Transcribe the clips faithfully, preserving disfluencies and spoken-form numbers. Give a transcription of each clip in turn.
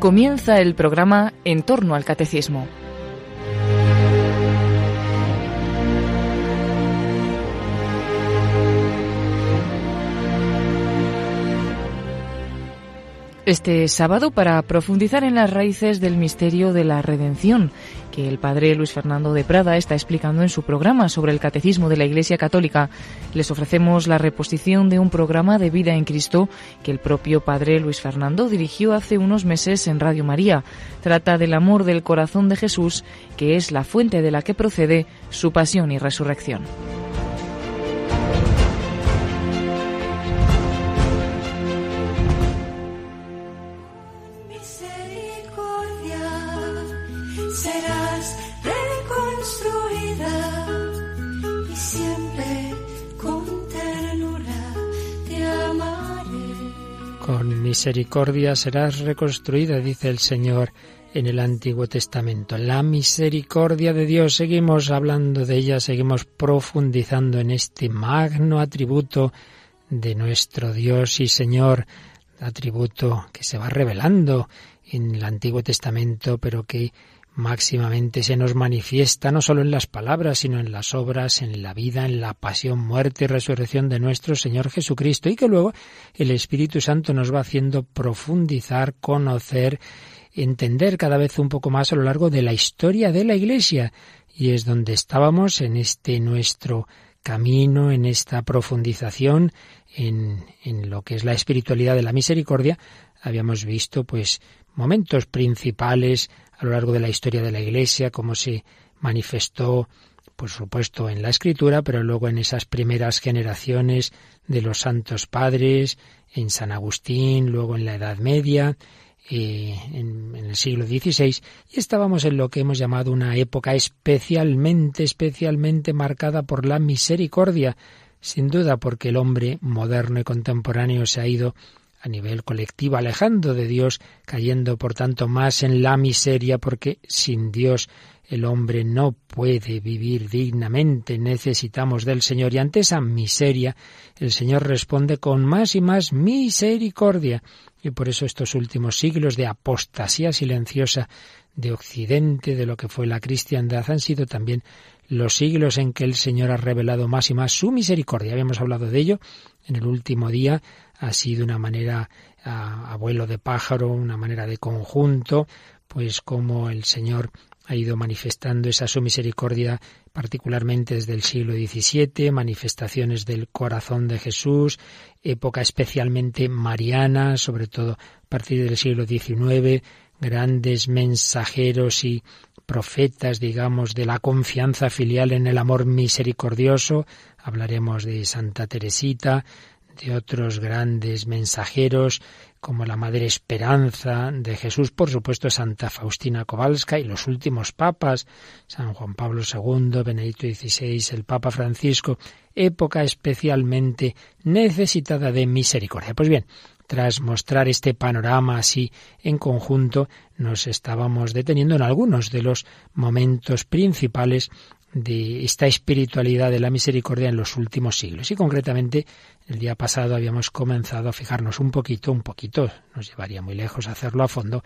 Comienza el programa En torno al Catecismo. Este sábado, para profundizar en las raíces del misterio de la redención, que el padre Luis Fernando de Prada está explicando en su programa sobre el Catecismo de la Iglesia Católica, les ofrecemos la reposición de un programa de Vida en Cristo que el propio padre Luis Fernando dirigió hace unos meses en Radio María. Trata del amor del corazón de Jesús, que es la fuente de la que procede su pasión y resurrección. Con misericordia serás reconstruida, dice el Señor en el Antiguo Testamento. La misericordia de Dios, seguimos hablando de ella, seguimos profundizando en este magno atributo de nuestro Dios y Señor, atributo que se va revelando en el Antiguo Testamento, pero que máximamente se nos manifiesta no solo en las palabras, sino en las obras, en la vida, en la pasión, muerte y resurrección de nuestro Señor Jesucristo, y que luego el Espíritu Santo nos va haciendo profundizar, conocer, entender cada vez un poco más a lo largo de la historia de la Iglesia. Y es donde estábamos en este nuestro camino, en esta profundización, en, en lo que es la espiritualidad de la misericordia. Habíamos visto pues momentos principales a lo largo de la historia de la Iglesia, cómo se manifestó, por supuesto, en la Escritura, pero luego en esas primeras generaciones de los Santos Padres, en San Agustín, luego en la Edad Media, eh, en, en el siglo dieciséis, y estábamos en lo que hemos llamado una época especialmente, especialmente marcada por la misericordia, sin duda porque el hombre moderno y contemporáneo se ha ido a nivel colectivo alejando de Dios, cayendo por tanto más en la miseria, porque sin Dios el hombre no puede vivir dignamente. Necesitamos del Señor, y ante esa miseria el Señor responde con más y más misericordia. Y por eso estos últimos siglos de apostasía silenciosa de Occidente, de lo que fue la cristiandad, han sido también los siglos en que el Señor ha revelado más y más su misericordia. Habíamos hablado de ello en el último día, así de una manera a, a vuelo de pájaro, una manera de conjunto, pues como el Señor ha ido manifestando esa su misericordia, particularmente desde el siglo diecisiete, manifestaciones del corazón de Jesús, época especialmente mariana, sobre todo a partir del siglo diecinueve, grandes mensajeros y profetas, digamos, de la confianza filial en el amor misericordioso. Hablaremos de Santa Teresita, de otros grandes mensajeros como la Madre Esperanza de Jesús, por supuesto Santa Faustina Kowalska, y los últimos papas, San Juan Pablo segundo, Benedicto dieciséis, el Papa Francisco, época especialmente necesitada de misericordia. Pues bien, tras mostrar este panorama así en conjunto, nos estábamos deteniendo en algunos de los momentos principales de esta espiritualidad de la misericordia en los últimos siglos. Y concretamente, el día pasado habíamos comenzado a fijarnos un poquito, un poquito, nos llevaría muy lejos hacerlo a fondo,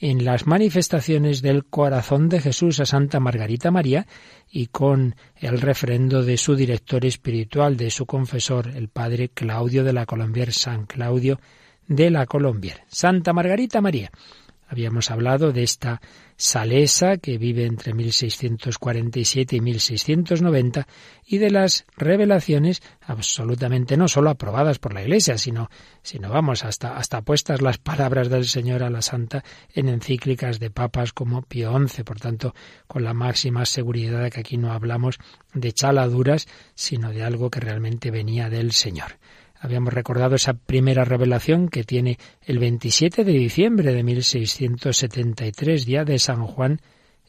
en las manifestaciones del corazón de Jesús a Santa Margarita María, y con el refrendo de su director espiritual, de su confesor, el padre Claudio de la Colombière, San Claudio de la Colombière. Santa Margarita María. Habíamos hablado de esta salesa que vive entre mil seiscientos cuarenta y siete y mil seiscientos noventa, y de las revelaciones absolutamente no solo aprobadas por la Iglesia, sino, sino vamos, hasta, hasta puestas las palabras del Señor a la Santa en encíclicas de papas como Pío once, por tanto, con la máxima seguridad de que aquí no hablamos de chaladuras, sino de algo que realmente venía del Señor. Habíamos recordado esa primera revelación que tiene el veintisiete de diciembre de mil seiscientos setenta y tres, día de San Juan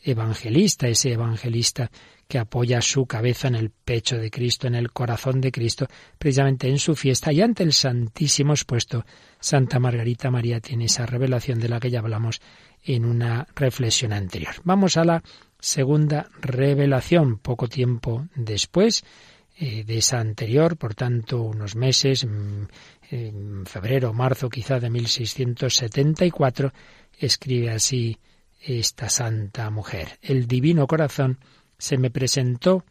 Evangelista, ese evangelista que apoya su cabeza en el pecho de Cristo, en el corazón de Cristo, precisamente en su fiesta, y ante el Santísimo expuesto, Santa Margarita María tiene esa revelación de la que ya hablamos en una reflexión anterior. Vamos a la segunda revelación, poco tiempo después de esa anterior, por tanto unos meses, en febrero o marzo quizá de mil seiscientos setenta y cuatro, escribe así esta santa mujer. El divino corazón se me presentó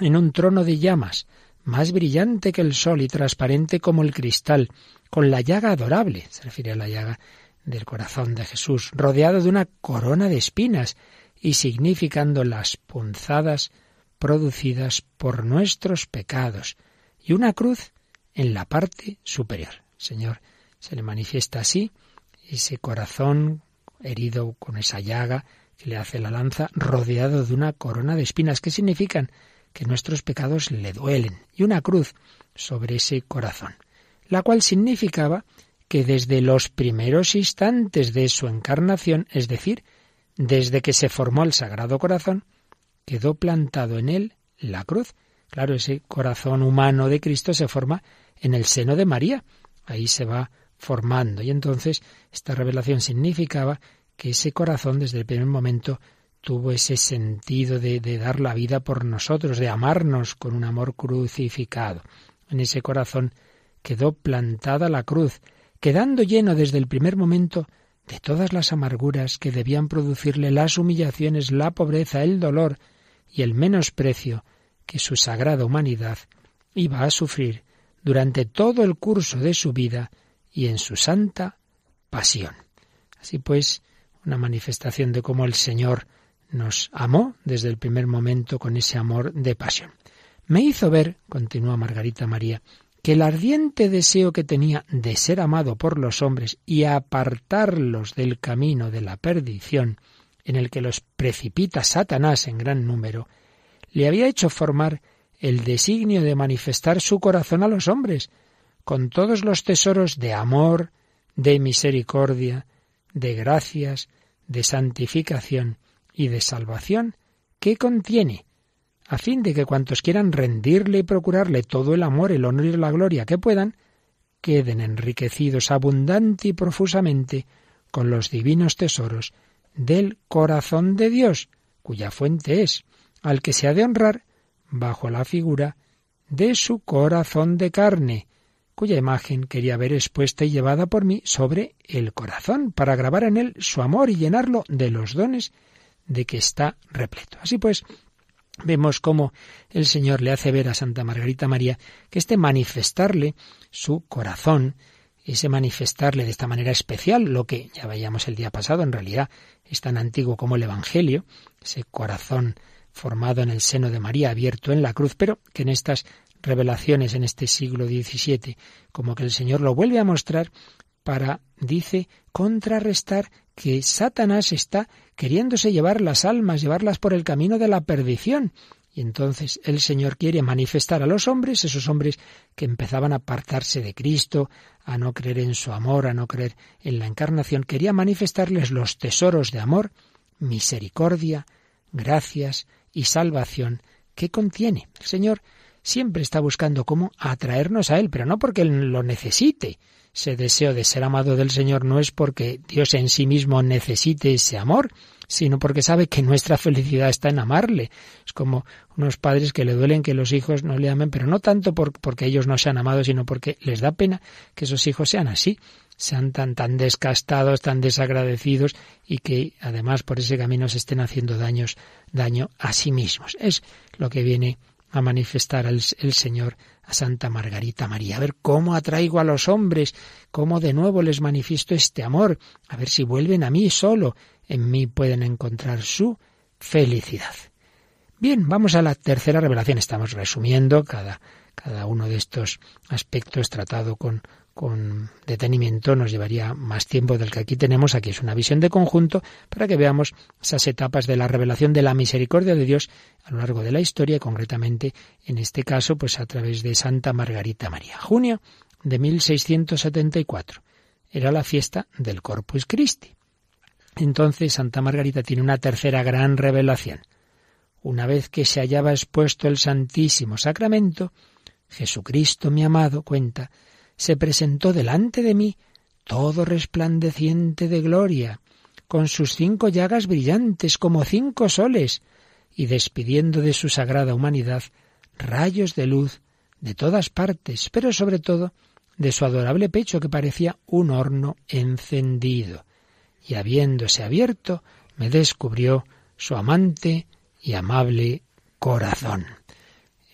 en un trono de llamas, más brillante que el sol y transparente como el cristal, con la llaga adorable, se refiere a la llaga del corazón de Jesús, rodeado de una corona de espinas y significando las punzadas producidas por nuestros pecados, y una cruz en la parte superior. El Señor se le manifiesta así, ese corazón herido con esa llaga que le hace la lanza, rodeado de una corona de espinas. ¿Qué significan? Que nuestros pecados le duelen, y una cruz sobre ese corazón, la cual significaba que desde los primeros instantes de su encarnación, es decir, desde que se formó el Sagrado Corazón, quedó plantado en él la cruz. Claro, ese corazón humano de Cristo se forma en el seno de María, ahí se va formando, y entonces esta revelación significaba que ese corazón desde el primer momento tuvo ese sentido de, de dar la vida por nosotros, de amarnos con un amor crucificado. En ese corazón quedó plantada la cruz, quedando lleno desde el primer momento de todas las amarguras que debían producirle las humillaciones, la pobreza, el dolor y el menosprecio que su sagrada humanidad iba a sufrir durante todo el curso de su vida y en su santa pasión. Así pues, una manifestación de cómo el Señor nos amó desde el primer momento con ese amor de pasión. Me hizo ver, continúa Margarita María, que el ardiente deseo que tenía de ser amado por los hombres y apartarlos del camino de la perdición, en el que los precipita Satanás en gran número, le había hecho formar el designio de manifestar su corazón a los hombres, con todos los tesoros de amor, de misericordia, de gracias, de santificación y de salvación que contiene, a fin de que cuantos quieran rendirle y procurarle todo el amor, el honor y la gloria que puedan, queden enriquecidos abundante y profusamente con los divinos tesoros del corazón de Dios, cuya fuente es, al que se ha de honrar bajo la figura de su corazón de carne, cuya imagen quería ver expuesta y llevada por mí sobre el corazón, para grabar en él su amor y llenarlo de los dones de que está repleto. Así pues, vemos cómo el Señor le hace ver a Santa Margarita María que este manifestarle su corazón, ese manifestarle de esta manera especial, lo que ya veíamos el día pasado, en realidad es tan antiguo como el Evangelio, ese corazón formado en el seno de María, abierto en la cruz, pero que en estas revelaciones, en este siglo diecisiete, como que el Señor lo vuelve a mostrar para, dice, contrarrestar que Satanás está queriéndose llevar las almas, llevarlas por el camino de la perdición. Y entonces el Señor quiere manifestar a los hombres, esos hombres que empezaban a apartarse de Cristo, a no creer en su amor, a no creer en la encarnación, quería manifestarles los tesoros de amor, misericordia, gracias y salvación que contiene. El Señor siempre está buscando cómo atraernos a Él, pero no porque Él lo necesite. Ese deseo de ser amado del Señor no es porque Dios en sí mismo necesite ese amor, sino porque sabe que nuestra felicidad está en amarle. Es como unos padres que le duelen que los hijos no le amen, pero no tanto por, porque ellos no sean amados, sino porque les da pena que esos hijos sean así, sean tan, tan descastados, tan desagradecidos y que además por ese camino se estén haciendo daños, daño a sí mismos. Es lo que viene a manifestar el, el Señor a Santa Margarita María. A ver cómo atraigo a los hombres, cómo de nuevo les manifiesto este amor, a ver si vuelven a mí solo, en mí pueden encontrar su felicidad. Bien, vamos a la tercera revelación. Estamos resumiendo cada, cada uno de estos aspectos tratado con, con detenimiento. Nos llevaría más tiempo del que aquí tenemos. Aquí es una visión de conjunto para que veamos esas etapas de la revelación de la misericordia de Dios a lo largo de la historia, y concretamente en este caso pues a través de Santa Margarita María. Junio de mil seiscientos setenta y cuatro era la fiesta del Corpus Christi. Entonces Santa Margarita tiene una tercera gran revelación. Una vez que se hallaba expuesto el Santísimo Sacramento, Jesucristo mi amado, cuenta, se presentó delante de mí, todo resplandeciente de gloria, con sus cinco llagas brillantes como cinco soles, y despidiendo de su sagrada humanidad rayos de luz de todas partes, pero sobre todo de su adorable pecho que parecía un horno encendido, y habiéndose abierto me descubrió su amante y amable corazón.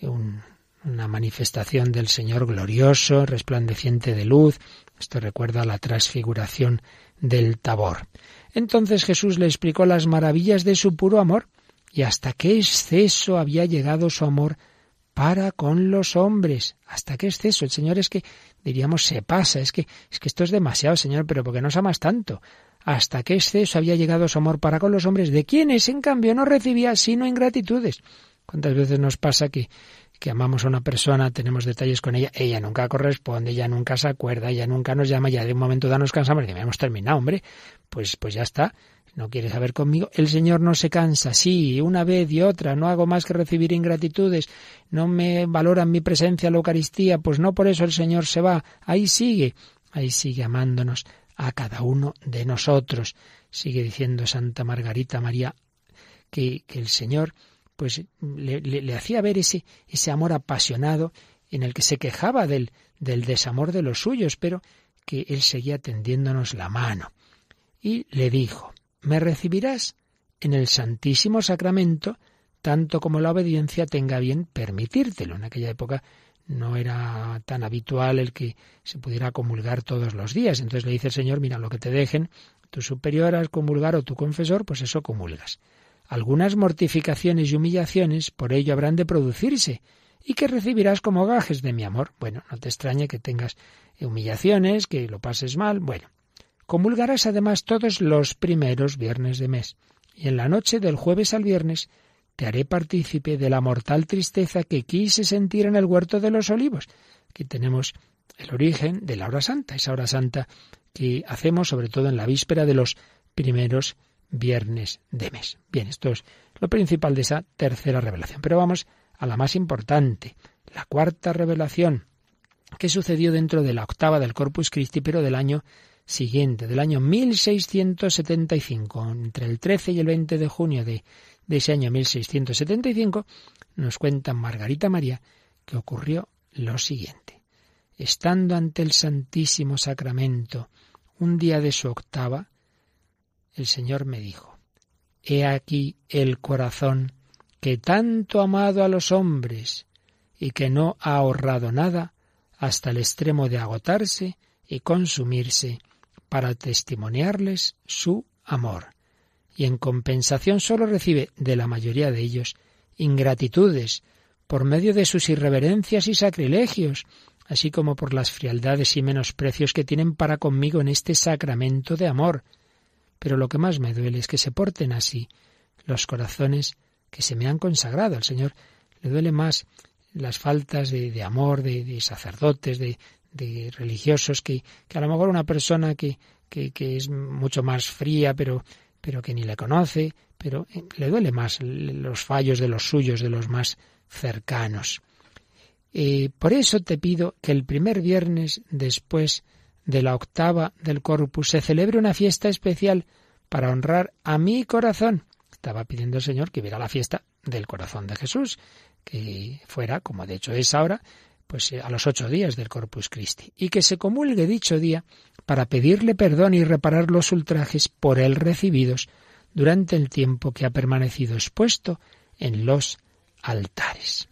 Un, una manifestación del Señor glorioso, resplandeciente de luz. Esto recuerda a la transfiguración del Tabor. Entonces Jesús le explicó las maravillas de su puro amor y hasta qué exceso había llegado su amor para con los hombres. ¿Hasta qué exceso? El Señor es que, diríamos, se pasa. Es que, es que esto es demasiado, Señor, pero ¿por qué nos amas tanto? ¿Hasta qué exceso había llegado su amor para con los hombres? ¿De quienes, en cambio, no recibía sino ingratitudes? ¿Cuántas veces nos pasa que, que amamos a una persona, tenemos detalles con ella, ella nunca corresponde, ella nunca se acuerda, ella nunca nos llama, ya de un momento dado nos cansamos, que hemos terminado, hombre, pues, pues ya está, no quieres saber conmigo? El Señor no se cansa, sí, una vez y otra, no hago más que recibir ingratitudes, no me valoran mi presencia en la Eucaristía, pues no por eso el Señor se va, ahí sigue, ahí sigue amándonos a cada uno de nosotros. Sigue diciendo Santa Margarita María que, que el Señor pues le, le, le hacía ver ese, ese amor apasionado en el que se quejaba del, del desamor de los suyos, pero que él seguía tendiéndonos la mano. Y le dijo, me recibirás en el Santísimo Sacramento, tanto como la obediencia tenga bien permitírtelo. En aquella época no era tan habitual el que se pudiera comulgar todos los días. Entonces le dice el Señor, mira, lo que te dejen tus superioras comulgar o tu confesor, pues eso comulgas. Algunas mortificaciones y humillaciones por ello habrán de producirse y que recibirás como gajes de mi amor. Bueno, no te extrañe que tengas humillaciones, que lo pases mal. Bueno, comulgarás además todos los primeros viernes de mes y en la noche del jueves al viernes te haré partícipe de la mortal tristeza que quise sentir en el huerto de los olivos. Aquí tenemos el origen de la hora santa, esa hora santa que hacemos sobre todo en la víspera de los primeros viernes de mes. Bien, esto es lo principal de esa tercera revelación. Pero vamos a la más importante, la cuarta revelación, que sucedió dentro de la octava del Corpus Christi, pero del año siguiente, del año mil seiscientos setenta y cinco. Entre el trece y el veinte de junio de, de ese año mil seiscientos setenta y cinco, nos cuenta Margarita María que ocurrió lo siguiente. Estando ante el Santísimo Sacramento, un día de su octava, el Señor me dijo, he aquí el corazón que tanto ha amado a los hombres y que no ha ahorrado nada hasta el extremo de agotarse y consumirse para testimoniarles su amor. Y en compensación solo recibe de la mayoría de ellos ingratitudes por medio de sus irreverencias y sacrilegios, así como por las frialdades y menosprecios que tienen para conmigo en este sacramento de amor. Pero lo que más me duele es que se porten así los corazones que se me han consagrado. Al Señor le duele más las faltas de, de amor, de, de sacerdotes, de, de religiosos, que, que a lo mejor una persona que, que, que es mucho más fría, pero, pero que ni le conoce, pero le duele más los fallos de los suyos, de los más cercanos. Eh, por eso te pido que el primer viernes después de la octava del Corpus se celebra una fiesta especial para honrar a mi corazón. Estaba pidiendo el Señor que hubiera la fiesta del corazón de Jesús, que fuera, como de hecho es ahora, pues a los ocho días del Corpus Christi, y que se comulgue dicho día para pedirle perdón y reparar los ultrajes por él recibidos durante el tiempo que ha permanecido expuesto en los altares.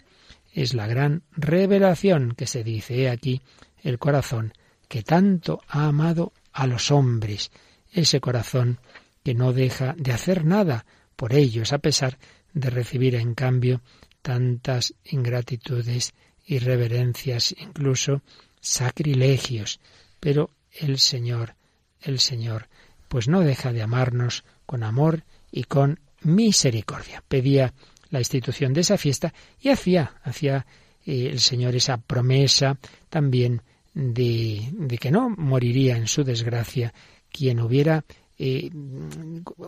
Es la gran revelación que se dice, he aquí el corazón que tanto ha amado a los hombres, ese corazón que no deja de hacer nada por ellos, a pesar de recibir en cambio tantas ingratitudes, irreverencias, incluso sacrilegios. Pero el Señor, el Señor, pues no deja de amarnos con amor y con misericordia. Pedía la institución de esa fiesta y hacía, hacía eh, el Señor esa promesa también De, de que no moriría en su desgracia quien hubiera eh,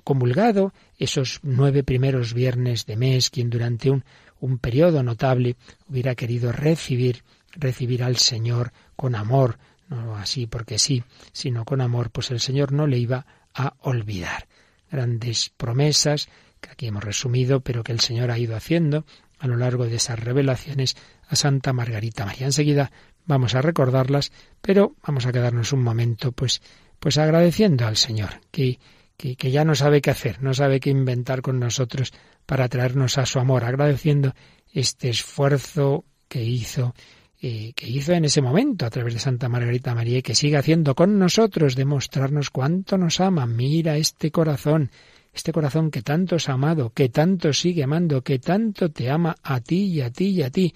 comulgado esos nueve primeros viernes de mes, quien durante un, un periodo notable hubiera querido recibir, recibir al Señor con amor, no así porque sí, sino con amor, pues el Señor no le iba a olvidar. Grandes promesas que aquí hemos resumido, pero que el Señor ha ido haciendo a lo largo de esas revelaciones a Santa Margarita María. Enseguida vamos a recordarlas, pero vamos a quedarnos un momento pues, pues agradeciendo al Señor, que, que, que ya no sabe qué hacer, no sabe qué inventar con nosotros para traernos a su amor, agradeciendo este esfuerzo que hizo, eh, que hizo en ese momento a través de Santa Margarita María y que sigue haciendo con nosotros, de mostrarnos cuánto nos ama. Mira este corazón, este corazón que tanto os ha amado, que tanto sigue amando, que tanto te ama a ti y a ti y a ti.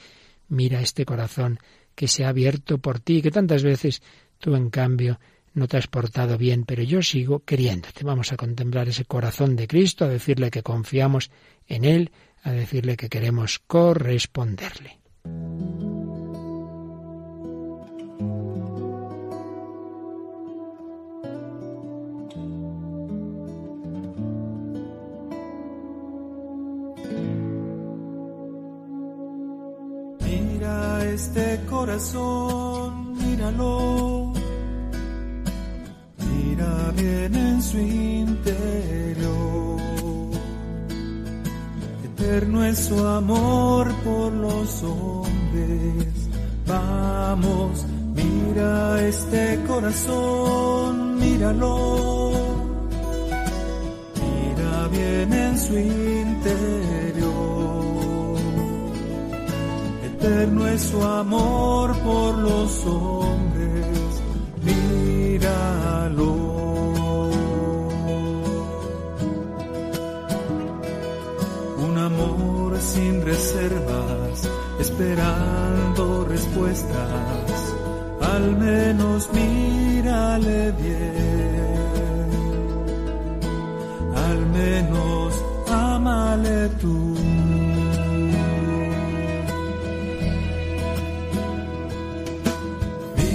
Mira este corazón que se ha abierto por ti, que tantas veces tú, en cambio, no te has portado bien, pero yo sigo queriéndote. Vamos a contemplar ese corazón de Cristo, a decirle que confiamos en Él, a decirle que queremos corresponderle. Mira este corazón, míralo, mira bien en su interior, eterno es su amor por los hombres. Vamos, mira este corazón, míralo, mira bien en su interior, eterno es su amor por los hombres, míralo. Un amor sin reservas, esperando respuestas, al menos mírale bien, al menos ámale tú.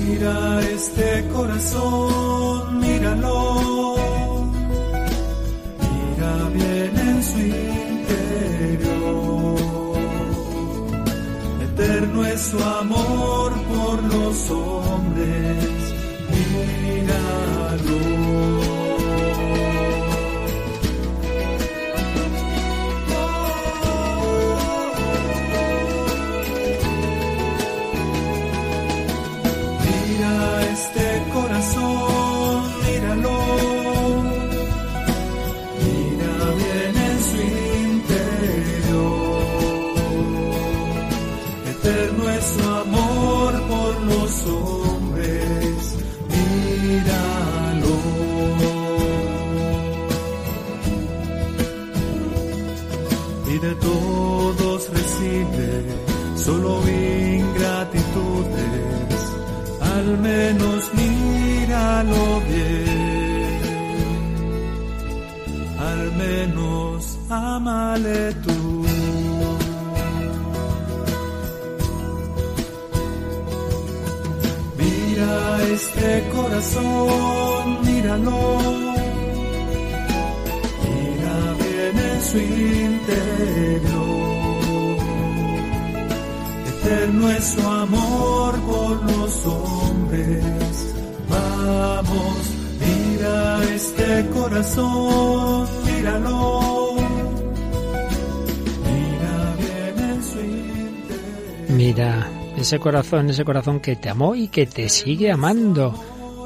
Mira este corazón, míralo, mira bien en su interior, eterno es su amor por los hombres, míralo. Míralo, mira bien en su interior, eterno es su amor por los hombres, míralo. Y de todos recibe solo ingratitudes, al menos míralo bien, al menos ámale tú. Mira este corazón, míralo, mira bien en su interior, eterno es su amor por los hombres. Vamos, mira este corazón, míralo, mira bien en su interior. Mira ese corazón, ese corazón que te amó y que te sigue amando,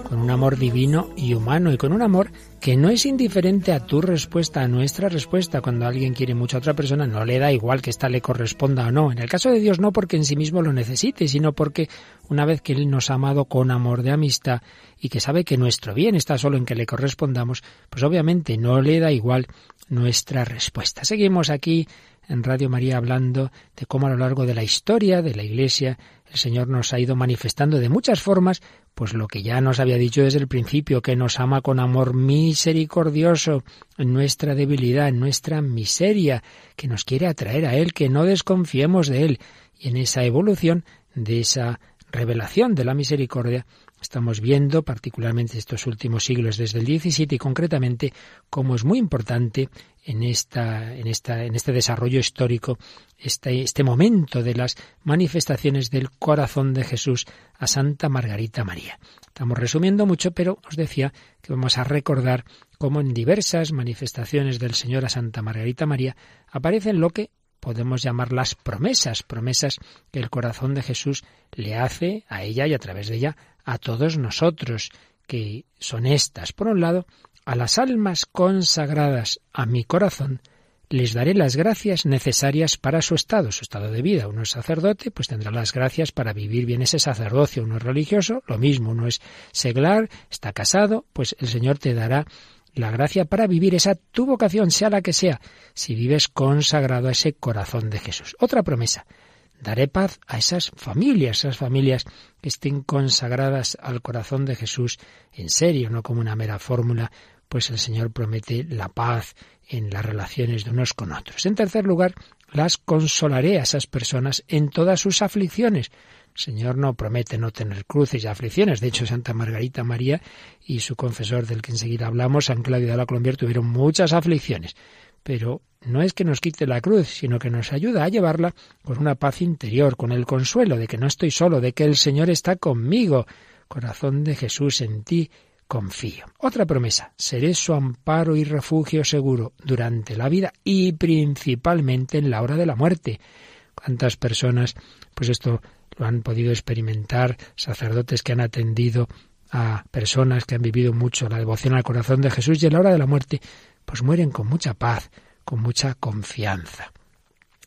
con un amor divino y humano, y con un amor que no es indiferente a tu respuesta, a nuestra respuesta. Cuando alguien quiere mucho a otra persona, no le da igual que ésta le corresponda o no. En el caso de Dios, no porque en sí mismo lo necesite, sino porque una vez que Él nos ha amado con amor de amistad y que sabe que nuestro bien está solo en que le correspondamos, pues obviamente no le da igual nuestra respuesta. Seguimos aquí en Radio María hablando de cómo a lo largo de la historia de la Iglesia el Señor nos ha ido manifestando de muchas formas pues lo que ya nos había dicho desde el principio, que nos ama con amor misericordioso en nuestra debilidad, en nuestra miseria, que nos quiere atraer a Él, que no desconfiemos de Él. Y en esa evolución de esa revelación de la misericordia estamos viendo particularmente estos últimos siglos, desde el diecisiete y concretamente, cómo es muy importante en esta, en esta, en este desarrollo histórico, este, este momento de las manifestaciones del corazón de Jesús a Santa Margarita María. Estamos resumiendo mucho, pero os decía que vamos a recordar cómo en diversas manifestaciones del Señor a Santa Margarita María aparecen lo que podemos llamar las promesas, promesas que el corazón de Jesús le hace a ella y a través de ella a todos nosotros, que son estas. Por un lado, a las almas consagradas a mi corazón les daré las gracias necesarias para su estado, su estado de vida. Uno es sacerdote, pues tendrá las gracias para vivir bien ese sacerdocio. Uno es religioso, lo mismo. Uno es seglar, está casado, pues el Señor te dará la gracia para vivir esa tu vocación, sea la que sea, si vives consagrado a ese corazón de Jesús. Otra promesa, daré paz a esas familias, esas familias que estén consagradas al corazón de Jesús en serio, no como una mera fórmula, pues el Señor promete la paz en las relaciones de unos con otros. En tercer lugar, las consolaré a esas personas en todas sus aflicciones. El Señor no promete no tener cruces y aflicciones. De hecho, Santa Margarita María y su confesor, del que enseguida hablamos, San Claudio de la Colombière, tuvieron muchas aflicciones. Pero no es que nos quite la cruz, sino que nos ayuda a llevarla con una paz interior, con el consuelo de que no estoy solo, de que el Señor está conmigo. Corazón de Jesús, en ti confío. Otra promesa, seré su amparo y refugio seguro durante la vida y principalmente en la hora de la muerte. ¿Cuántas personas, pues esto lo han podido experimentar, sacerdotes que han atendido a personas que han vivido mucho la devoción al corazón de Jesús y en la hora de la muerte, pues mueren con mucha paz, con mucha confianza?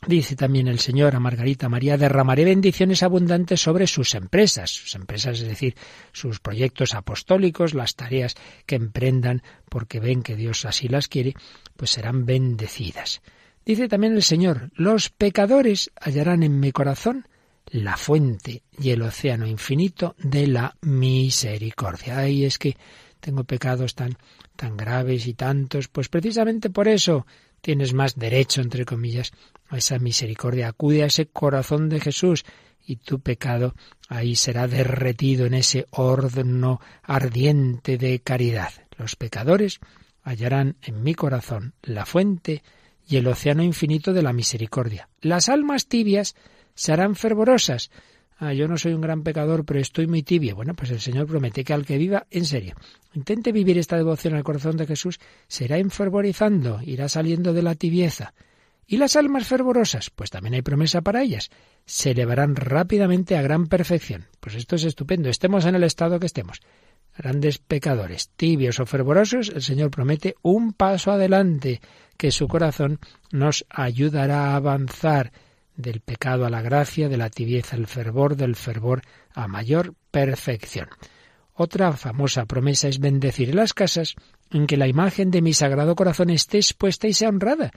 Dice también el Señor a Margarita María, derramaré bendiciones abundantes sobre sus empresas, sus empresas, es decir, sus proyectos apostólicos, las tareas que emprendan porque ven que Dios así las quiere, pues serán bendecidas. Dice también el Señor, los pecadores hallarán en mi corazón la fuente y el océano infinito de la misericordia. Ay, es que tengo pecados tan, tan graves y tantos, pues precisamente por eso tienes más derecho, entre comillas, a esa misericordia. Acude a ese corazón de Jesús y tu pecado ahí será derretido en ese horno ardiente de caridad. Los pecadores hallarán en mi corazón la fuente y el océano infinito de la misericordia. Las almas tibias serán fervorosas. Ah, yo no soy un gran pecador, pero estoy muy tibio. Bueno, pues el Señor promete que al que viva, en serio, intente vivir esta devoción al corazón de Jesús, será enfervorizando, irá saliendo de la tibieza. Y las almas fervorosas, pues también hay promesa para ellas, se elevarán rápidamente a gran perfección. Pues esto es estupendo, estemos en el estado que estemos. Grandes pecadores, tibios o fervorosos, el Señor promete un paso adelante, que su corazón nos ayudará a avanzar del pecado a la gracia, de la tibieza al fervor, del fervor a mayor perfección. Otra famosa promesa es bendecir las casas en que la imagen de mi Sagrado Corazón esté expuesta y sea honrada.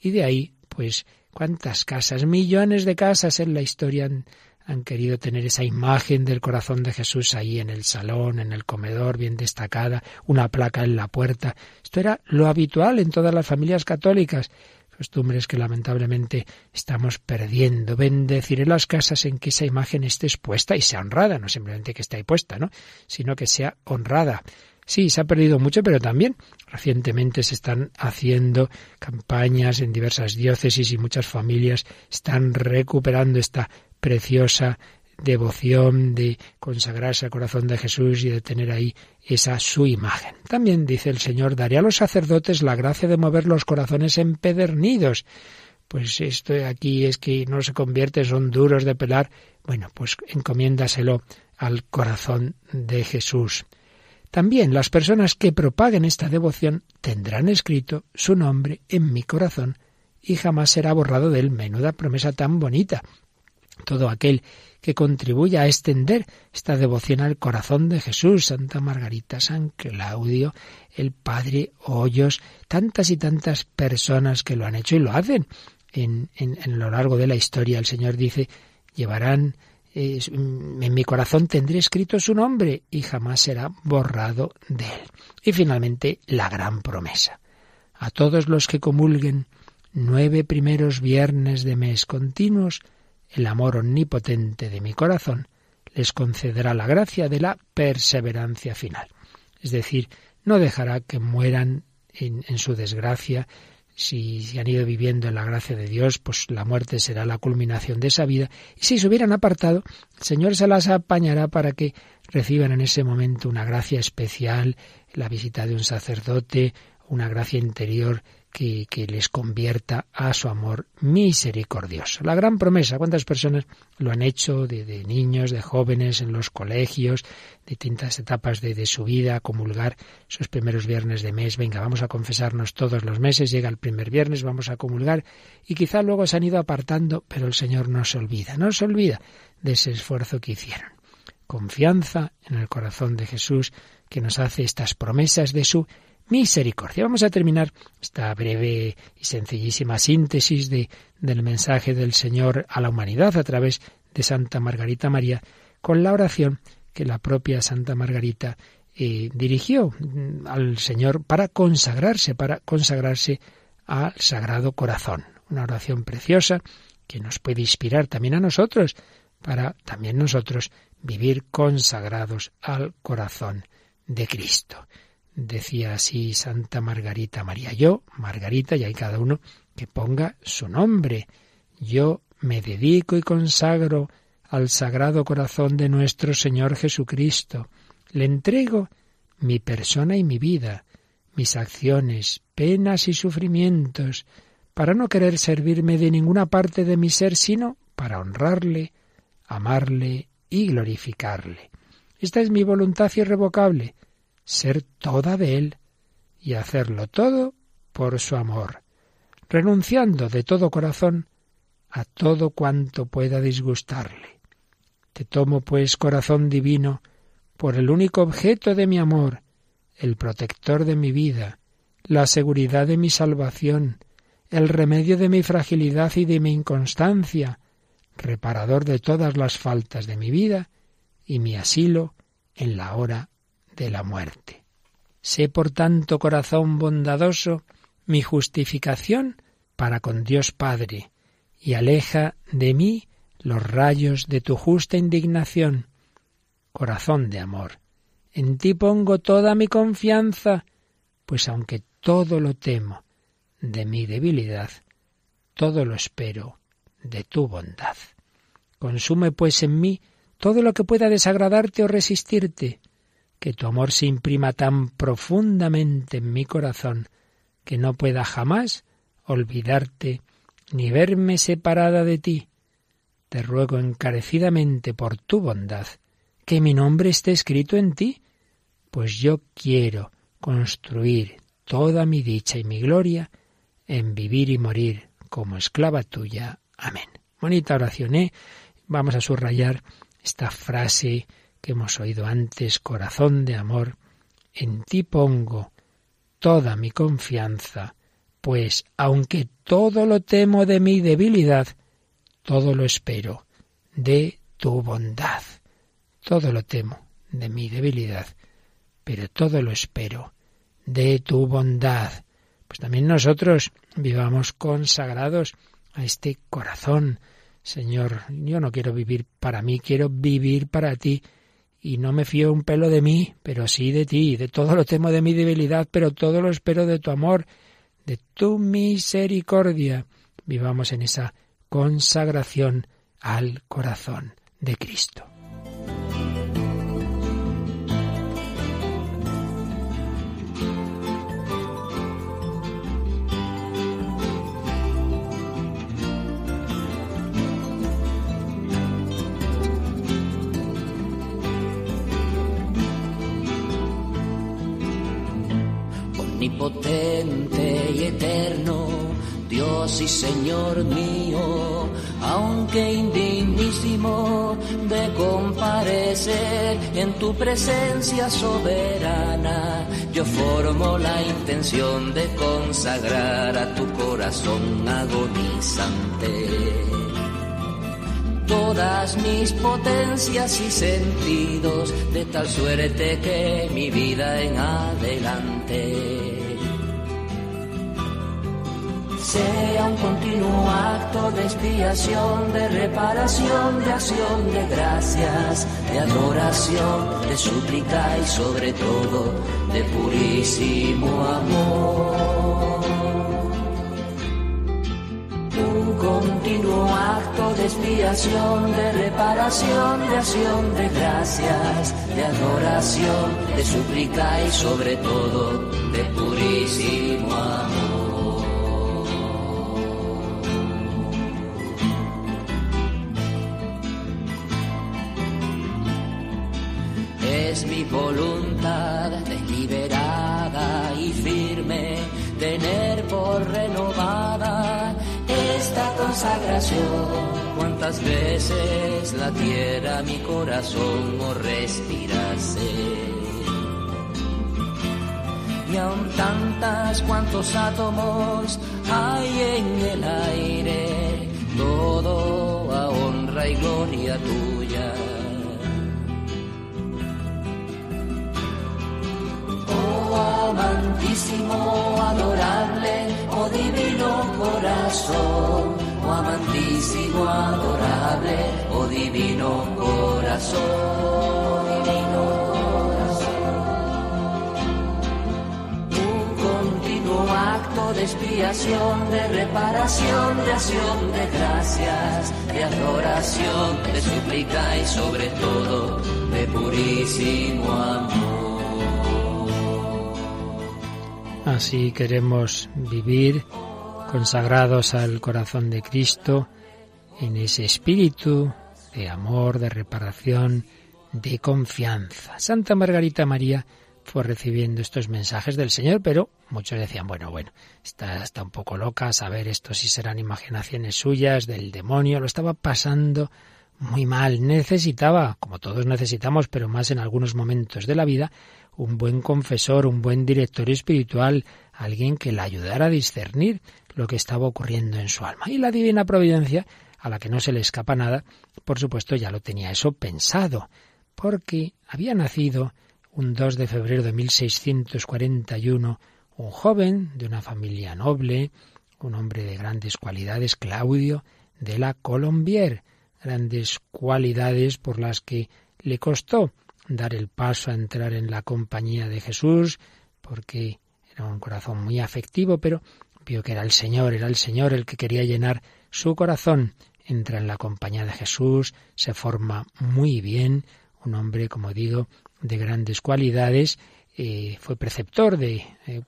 Y de ahí, pues, cuántas casas, millones de casas en la historia han, han querido tener esa imagen del corazón de Jesús ahí en el salón, en el comedor, bien destacada, una placa en la puerta. Esto era lo habitual en todas las familias católicas. Costumbres que lamentablemente estamos perdiendo. Bendeciré las casas en que esa imagen esté expuesta y sea honrada, no simplemente que esté ahí puesta, ¿no?, sino que sea honrada. Sí, se ha perdido mucho, pero también recientemente se están haciendo campañas en diversas diócesis y muchas familias están recuperando esta preciosa devoción de consagrarse al corazón de Jesús y de tener ahí esa su imagen. También dice el Señor, daré a los sacerdotes la gracia de mover los corazones empedernidos. Pues esto aquí es que no se convierte, son duros de pelar. Bueno, pues encomiéndaselo al corazón de Jesús. También las personas que propaguen esta devoción tendrán escrito su nombre en mi corazón y jamás será borrado de él. Menuda promesa tan bonita. Todo aquel que contribuya a extender esta devoción al corazón de Jesús, Santa Margarita, San Claudio, el Padre Hoyos, tantas y tantas personas que lo han hecho y lo hacen en, en, en lo largo de la historia. El Señor dice, llevarán, eh, en mi corazón tendré escrito su nombre y jamás será borrado de él. Y finalmente, la gran promesa. A todos los que comulguen nueve primeros viernes de mes continuos, el amor omnipotente de mi corazón les concederá la gracia de la perseverancia final. Es decir, no dejará que mueran en, en su desgracia. Si, si han ido viviendo en la gracia de Dios, pues la muerte será la culminación de esa vida. Y si se hubieran apartado, el Señor se las apañará para que reciban en ese momento una gracia especial, la visita de un sacerdote, una gracia interior que, que les convierta a su amor misericordioso. La gran promesa, ¿cuántas personas lo han hecho de, de niños, de jóvenes, en los colegios, distintas etapas de, de su vida, comulgar esos primeros viernes de mes? Venga, vamos a confesarnos todos los meses, llega el primer viernes, vamos a comulgar, y quizá luego se han ido apartando, pero el Señor no se olvida, no se olvida de ese esfuerzo que hicieron. Confianza en el corazón de Jesús, que nos hace estas promesas de su misericordia. Vamos a terminar esta breve y sencillísima síntesis de, del mensaje del Señor a la humanidad a través de Santa Margarita María con la oración que la propia Santa Margarita eh, dirigió al Señor para consagrarse, para consagrarse al Sagrado Corazón. Una oración preciosa que nos puede inspirar también a nosotros para también nosotros vivir consagrados al corazón de Cristo. Decía así Santa Margarita María: yo, Margarita, y hay cada uno que ponga su nombre, yo me dedico y consagro al Sagrado Corazón de nuestro Señor Jesucristo. Le entrego mi persona y mi vida, mis acciones, penas y sufrimientos, para no querer servirme de ninguna parte de mi ser, sino para honrarle, amarle y glorificarle. Esta es mi voluntad irrevocable, ser toda de Él y hacerlo todo por su amor, renunciando de todo corazón a todo cuanto pueda disgustarle. Te tomo, pues, corazón divino, por el único objeto de mi amor, el protector de mi vida, la seguridad de mi salvación, el remedio de mi fragilidad y de mi inconstancia, reparador de todas las faltas de mi vida y mi asilo en la hora de la muerte. Sé, por tanto, corazón bondadoso, mi justificación para con Dios Padre, y aleja de mí los rayos de tu justa indignación. Corazón de amor, en ti pongo toda mi confianza, pues aunque todo lo temo de mi debilidad, todo lo espero de tu bondad. Consume, pues, en mí todo lo que pueda desagradarte o resistirte, que tu amor se imprima tan profundamente en mi corazón que no pueda jamás olvidarte ni verme separada de ti. Te ruego encarecidamente por tu bondad que mi nombre esté escrito en ti, pues yo quiero construir toda mi dicha y mi gloria en vivir y morir como esclava tuya. Amén. Bonita oración, ¿eh? Vamos a subrayar esta frase que hemos oído antes: corazón de amor, en ti pongo toda mi confianza, pues aunque todo lo temo de mi debilidad, todo lo espero de tu bondad. Todo lo temo de mi debilidad, pero todo lo espero de tu bondad. Pues también nosotros vivamos consagrados a este corazón. Señor, yo no quiero vivir para mí, quiero vivir para ti. Y no me fío un pelo de mí, pero sí de ti. De todo lo temo de mi debilidad, pero todo lo espero de tu amor, de tu misericordia. Vivamos en esa consagración al corazón de Cristo. Omnipotente y eterno, Dios y Señor mío, aunque indignísimo de comparecer en tu presencia soberana, yo formo la intención de consagrar a tu corazón agonizante todas mis potencias y sentidos, de tal suerte que mi vida en adelante sea un continuo acto de expiación, de reparación, de acción de gracias, de adoración, de súplica y sobre todo de purísimo amor. Continuo acto de expiación, de reparación, de acción de gracias, de adoración, de súplica y sobre todo de purísimo amor. voluntad deliberada y firme, tener por renovada esta consagración. Cuántas veces latiera mi corazón o respirase, y aun tantas cuantos átomos hay en el aire, todo a honra y gloria tuya. Oh amantísimo, adorable, oh divino corazón, oh amantísimo, adorable, oh divino corazón, oh divino corazón. Acto de expiación, de reparación, de acción de gracias, de adoración, de súplica y sobre todo de purísimo amor. Así queremos vivir consagrados al corazón de Cristo en ese espíritu de amor, de reparación, de confianza. Santa Margarita María fue recibiendo estos mensajes del Señor, pero muchos decían, bueno, bueno, está, está un poco loca, saber esto si serán imaginaciones suyas, del demonio, lo estaba pasando muy mal, necesitaba, como todos necesitamos, pero más en algunos momentos de la vida, un buen confesor, un buen directorio espiritual, alguien que la ayudara a discernir lo que estaba ocurriendo en su alma. Y la divina providencia, a la que no se le escapa nada, por supuesto ya lo tenía eso pensado, porque había nacido un dos de febrero de mil seiscientos cuarenta y uno, un joven de una familia noble, un hombre de grandes cualidades, Claudio de la Colombière, grandes cualidades por las que le costó dar el paso a entrar en la compañía de Jesús, porque era un corazón muy afectivo, pero vio que era el Señor, era el Señor el que quería llenar su corazón. Entra en la compañía de Jesús, se forma muy bien, un hombre, como digo, de grandes cualidades, eh, fue preceptor de eh,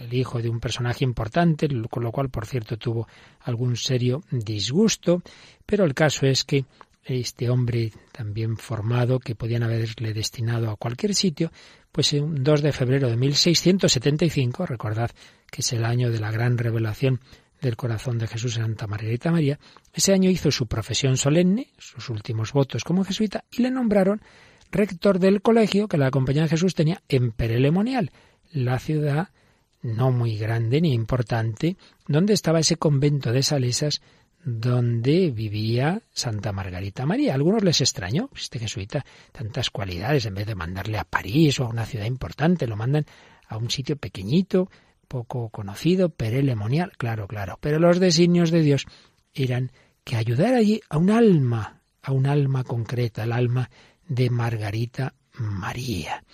el hijo de un personaje importante, con lo cual, por cierto, tuvo algún serio disgusto, pero el caso es que este hombre también formado, que podían haberle destinado a cualquier sitio, pues un dos de febrero de mil seiscientos setenta y cinco, recordad que es el año de la gran revelación del corazón de Jesús en Santa Margarita María, ese año hizo su profesión solemne, sus últimos votos como jesuita, y le nombraron rector del colegio que la Compañía de Jesús tenía en Paray-le-Monial, la ciudad no muy grande ni importante, donde estaba ese convento de salesas donde vivía Santa Margarita María. A algunos les extrañó, este jesuita, tantas cualidades, en vez de mandarle a París o a una ciudad importante, lo mandan a un sitio pequeñito, poco conocido, Paray-le-Monial, claro, claro. Pero los designios de Dios eran que ayudar allí a un alma, a un alma concreta, el alma de Margarita María.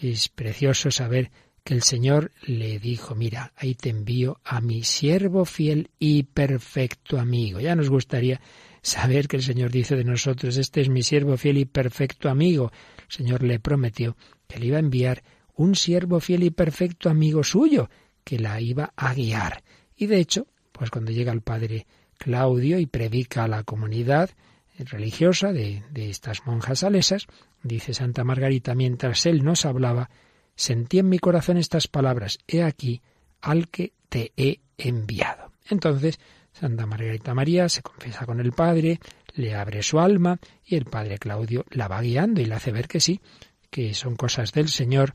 Es precioso saber que el Señor le dijo, mira, ahí te envío a mi siervo fiel y perfecto amigo. Ya nos gustaría saber que el Señor dice de nosotros, este es mi siervo fiel y perfecto amigo. El Señor le prometió que le iba a enviar un siervo fiel y perfecto amigo suyo, que la iba a guiar. Y de hecho, pues cuando llega el padre Claudio y predica a la comunidad religiosa de, de estas monjas salesas, dice Santa Margarita, mientras él nos hablaba, sentí en mi corazón estas palabras, he aquí al que te he enviado. Entonces, Santa Margarita María se confiesa con el padre, le abre su alma y el padre Claudio la va guiando y le hace ver que sí, que son cosas del Señor,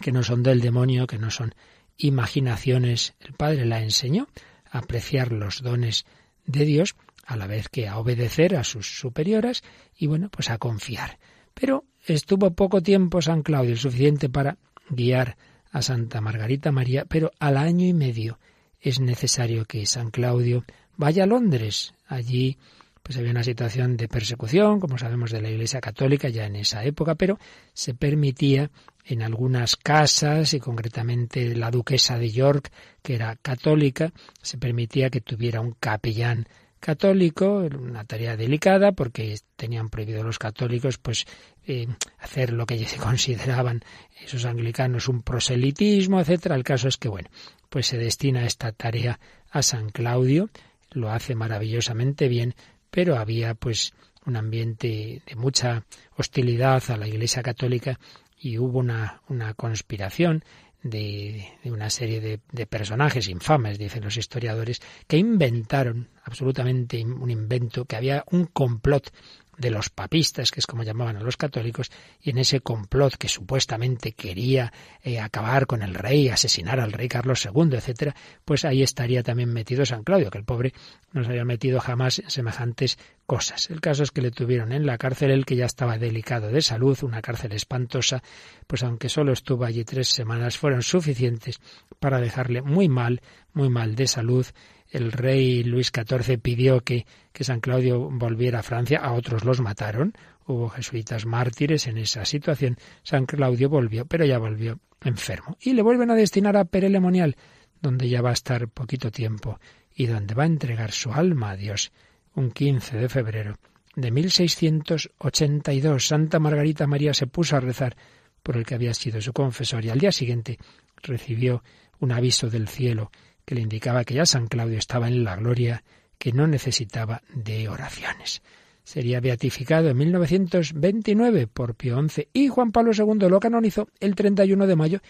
que no son del demonio, que no son imaginaciones. El padre la enseñó a apreciar los dones de Dios, a la vez que a obedecer a sus superioras y, bueno, pues a confiar. Pero estuvo poco tiempo San Claudio, suficiente para guiar a Santa Margarita María, pero al año y medio es necesario que San Claudio vaya a Londres. Allí pues había una situación de persecución, como sabemos, de la Iglesia Católica ya en esa época, pero se permitía en algunas casas, y concretamente la Duquesa de York, que era católica, se permitía que tuviera un capellán católico, una tarea delicada porque tenían prohibido a los católicos pues eh, hacer lo que se consideraban esos anglicanos un proselitismo, etcétera. El caso es que bueno, pues se destina esta tarea a San Claudio, lo hace maravillosamente bien, pero había pues un ambiente de mucha hostilidad a la Iglesia Católica y hubo una, una conspiración de, de una serie de, de personajes infames, dicen los historiadores, que inventaron absolutamente un invento, que había un complot de los papistas, que es como llamaban a los católicos, y en ese complot que supuestamente quería eh, acabar con el rey, asesinar al rey Carlos segundo, etcétera, pues ahí estaría también metido San Claudio, que el pobre no se había metido jamás en semejantes cosas. El caso es que le tuvieron en la cárcel, él que ya estaba delicado de salud, una cárcel espantosa, pues aunque solo estuvo allí tres semanas, fueron suficientes para dejarle muy mal, muy mal de salud. El rey Luis catorce pidió que, que San Claudio volviera a Francia. A otros los mataron. Hubo jesuitas mártires en esa situación. San Claudio volvió, pero ya volvió enfermo. Y le vuelven a destinar a Paray-le-Monial, donde ya va a estar poquito tiempo y donde va a entregar su alma a Dios un quince de febrero de mil seiscientos ochenta y dos. Santa Margarita María se puso a rezar por el que había sido su confesor y al día siguiente recibió un aviso del cielo que le indicaba que ya San Claudio estaba en la gloria, que no necesitaba de oraciones. Sería beatificado en mil novecientos veintinueve por Pío once y Juan Pablo segundo lo canonizó el treinta y uno de mayo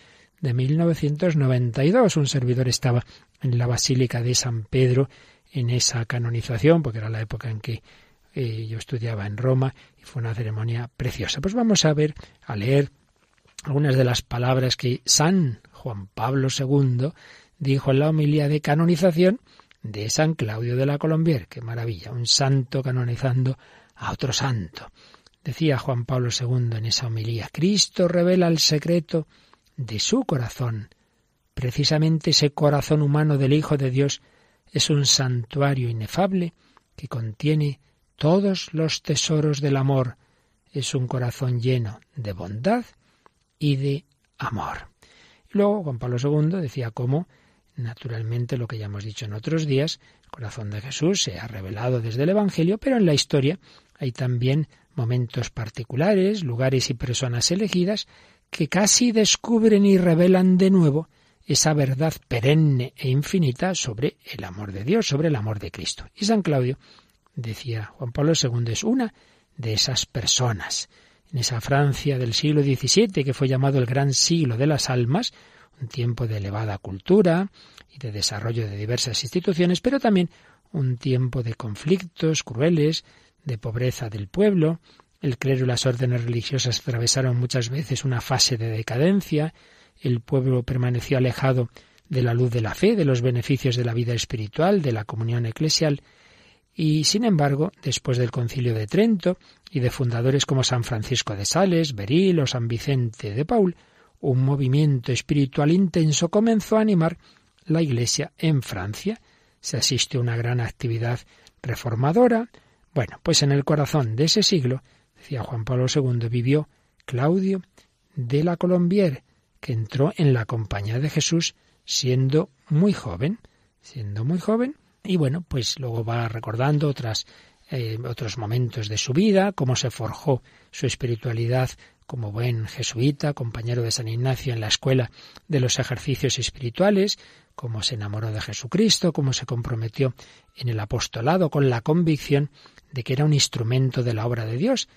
de mil novecientos noventa y dos. Un servidor estaba en la Basílica de San Pedro en esa canonización, porque era la época en que eh, yo estudiaba en Roma y fue una ceremonia preciosa. Pues vamos a ver, a leer algunas de las palabras que San Juan Pablo segundo dijo en la homilía de canonización de San Claudio de la Colombière. ¡Qué maravilla! Un santo canonizando a otro santo. Decía Juan Pablo segundo en esa homilía: Cristo revela el secreto de su corazón. Precisamente ese corazón humano del Hijo de Dios es un santuario inefable que contiene todos los tesoros del amor. Es un corazón lleno de bondad y de amor. Y luego Juan Pablo segundo decía cómo, naturalmente, lo que ya hemos dicho en otros días, el corazón de Jesús se ha revelado desde el Evangelio, pero en la historia hay también momentos particulares, lugares y personas elegidas que casi descubren y revelan de nuevo esa verdad perenne e infinita sobre el amor de Dios, sobre el amor de Cristo. Y San Claudio, decía Juan Pablo segundo, es una de esas personas. En esa Francia del siglo diecisiete, que fue llamado el gran siglo de las almas, un tiempo de elevada cultura y de desarrollo de diversas instituciones, pero también un tiempo de conflictos crueles, de pobreza del pueblo. El clero y las órdenes religiosas atravesaron muchas veces una fase de decadencia. El pueblo permaneció alejado de la luz de la fe, de los beneficios de la vida espiritual, de la comunión eclesial. Y, sin embargo, después del Concilio de Trento y de fundadores como San Francisco de Sales, Beril o San Vicente de Paul, un movimiento espiritual intenso comenzó a animar la Iglesia en Francia. Se asiste a una gran actividad reformadora. Bueno, pues en el corazón de ese siglo, decía Juan Pablo segundo, vivió Claudio de la Colombière, que entró en la compañía de Jesús siendo muy joven, siendo muy joven, y bueno, pues luego va recordando otras, eh, otros momentos de su vida, cómo se forjó su espiritualidad como buen jesuita, compañero de San Ignacio en la escuela de los ejercicios espirituales, cómo se enamoró de Jesucristo, cómo se comprometió en el apostolado con la convicción de que era un instrumento de la obra de Dios.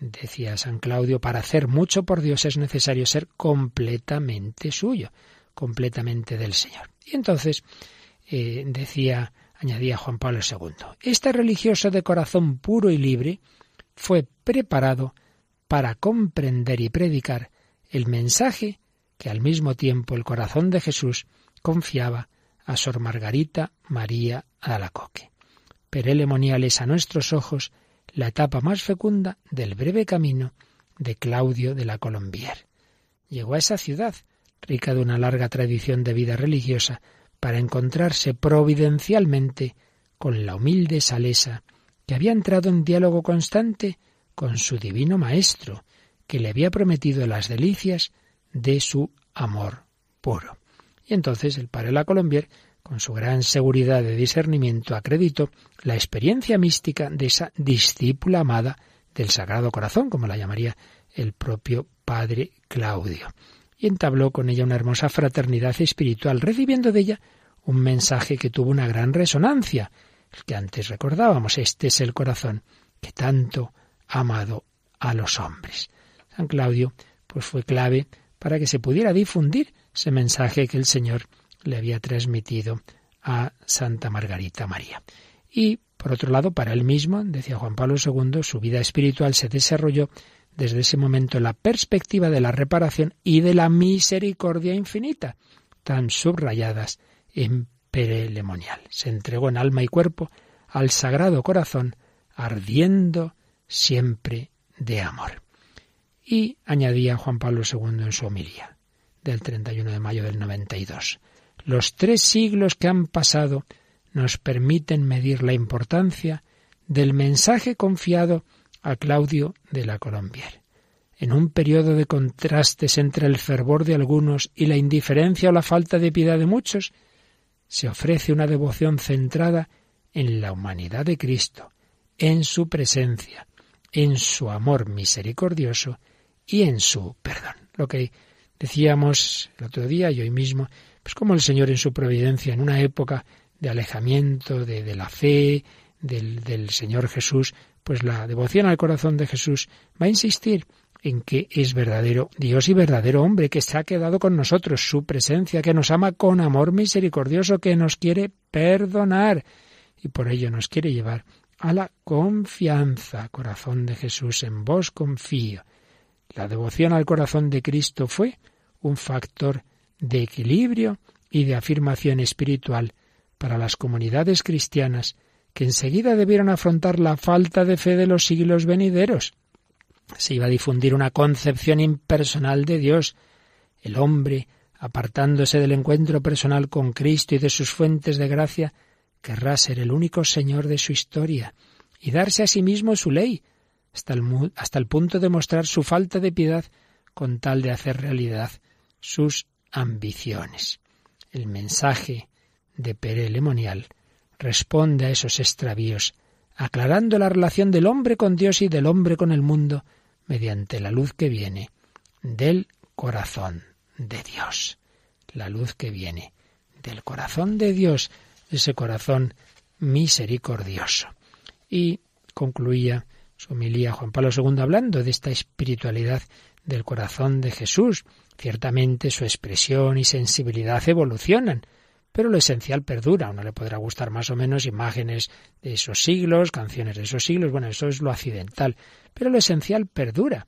Decía San Claudio, para hacer mucho por Dios es necesario ser completamente suyo, completamente del Señor. Y entonces eh, decía... añadía Juan Pablo segundo, este religioso de corazón puro y libre fue preparado para comprender y predicar el mensaje que al mismo tiempo el corazón de Jesús confiaba a Sor Margarita María Alacoque. Paray-le-Monial es a nuestros ojos la etapa más fecunda del breve camino de Claudio de la Colombière. Llegó a esa ciudad, rica de una larga tradición de vida religiosa, para encontrarse providencialmente con la humilde salesa que había entrado en diálogo constante con su divino maestro, que le había prometido las delicias de su amor puro. Y entonces el Paray de la Colombière, con su gran seguridad de discernimiento, acreditó la experiencia mística de esa discípula amada del Sagrado Corazón, como la llamaría el propio padre Claudio, y entabló con ella una hermosa fraternidad espiritual, recibiendo de ella un mensaje que tuvo una gran resonancia, el que antes recordábamos: este es el corazón que tanto ha amado a los hombres. San Claudio pues fue clave para que se pudiera difundir ese mensaje que el Señor le había transmitido a Santa Margarita María. Y, por otro lado, para él mismo, decía Juan Pablo segundo, su vida espiritual se desarrolló desde ese momento en la perspectiva de la reparación y de la misericordia infinita, tan subrayadas en Paray-le-Monial. Se entregó en alma y cuerpo al Sagrado Corazón, ardiendo siempre de amor. Y añadía Juan Pablo segundo en su homilía del treinta y uno de mayo del noventa y dos. Los tres siglos que han pasado nos permiten medir la importancia del mensaje confiado a Claudio de la Colombière. En un periodo de contrastes entre el fervor de algunos y la indiferencia o la falta de piedad de muchos, se ofrece una devoción centrada en la humanidad de Cristo, en su presencia, en su amor misericordioso y en su perdón. Lo que decíamos el otro día y hoy mismo, pues como el Señor en su providencia, en una época de alejamiento, de, de la fe, del, del Señor Jesús, pues la devoción al corazón de Jesús va a insistir en que es verdadero Dios y verdadero hombre, que se ha quedado con nosotros, su presencia, que nos ama con amor misericordioso, que nos quiere perdonar y por ello nos quiere llevar a la confianza. Corazón de Jesús, en vos confío. La devoción al corazón de Cristo fue un factor de equilibrio y de afirmación espiritual para las comunidades cristianas que enseguida debieron afrontar la falta de fe de los siglos venideros. Se iba a difundir una concepción impersonal de Dios. El hombre, apartándose del encuentro personal con Cristo y de sus fuentes de gracia, querrá ser el único señor de su historia y darse a sí mismo su ley, hasta el, hasta el punto de mostrar su falta de piedad con tal de hacer realidad sus ambiciones. El mensaje de Paray-le-Monial responde a esos extravíos, aclarando la relación del hombre con Dios y del hombre con el mundo mediante la luz que viene del corazón de Dios. La luz que viene del corazón de Dios, ese corazón misericordioso. Y concluía su homilía Juan Pablo segundo hablando de esta espiritualidad del corazón de Jesús. Ciertamente su expresión y sensibilidad evolucionan, pero lo esencial perdura. A uno le podrá gustar más o menos imágenes de esos siglos, canciones de esos siglos, bueno, eso es lo accidental, pero lo esencial perdura.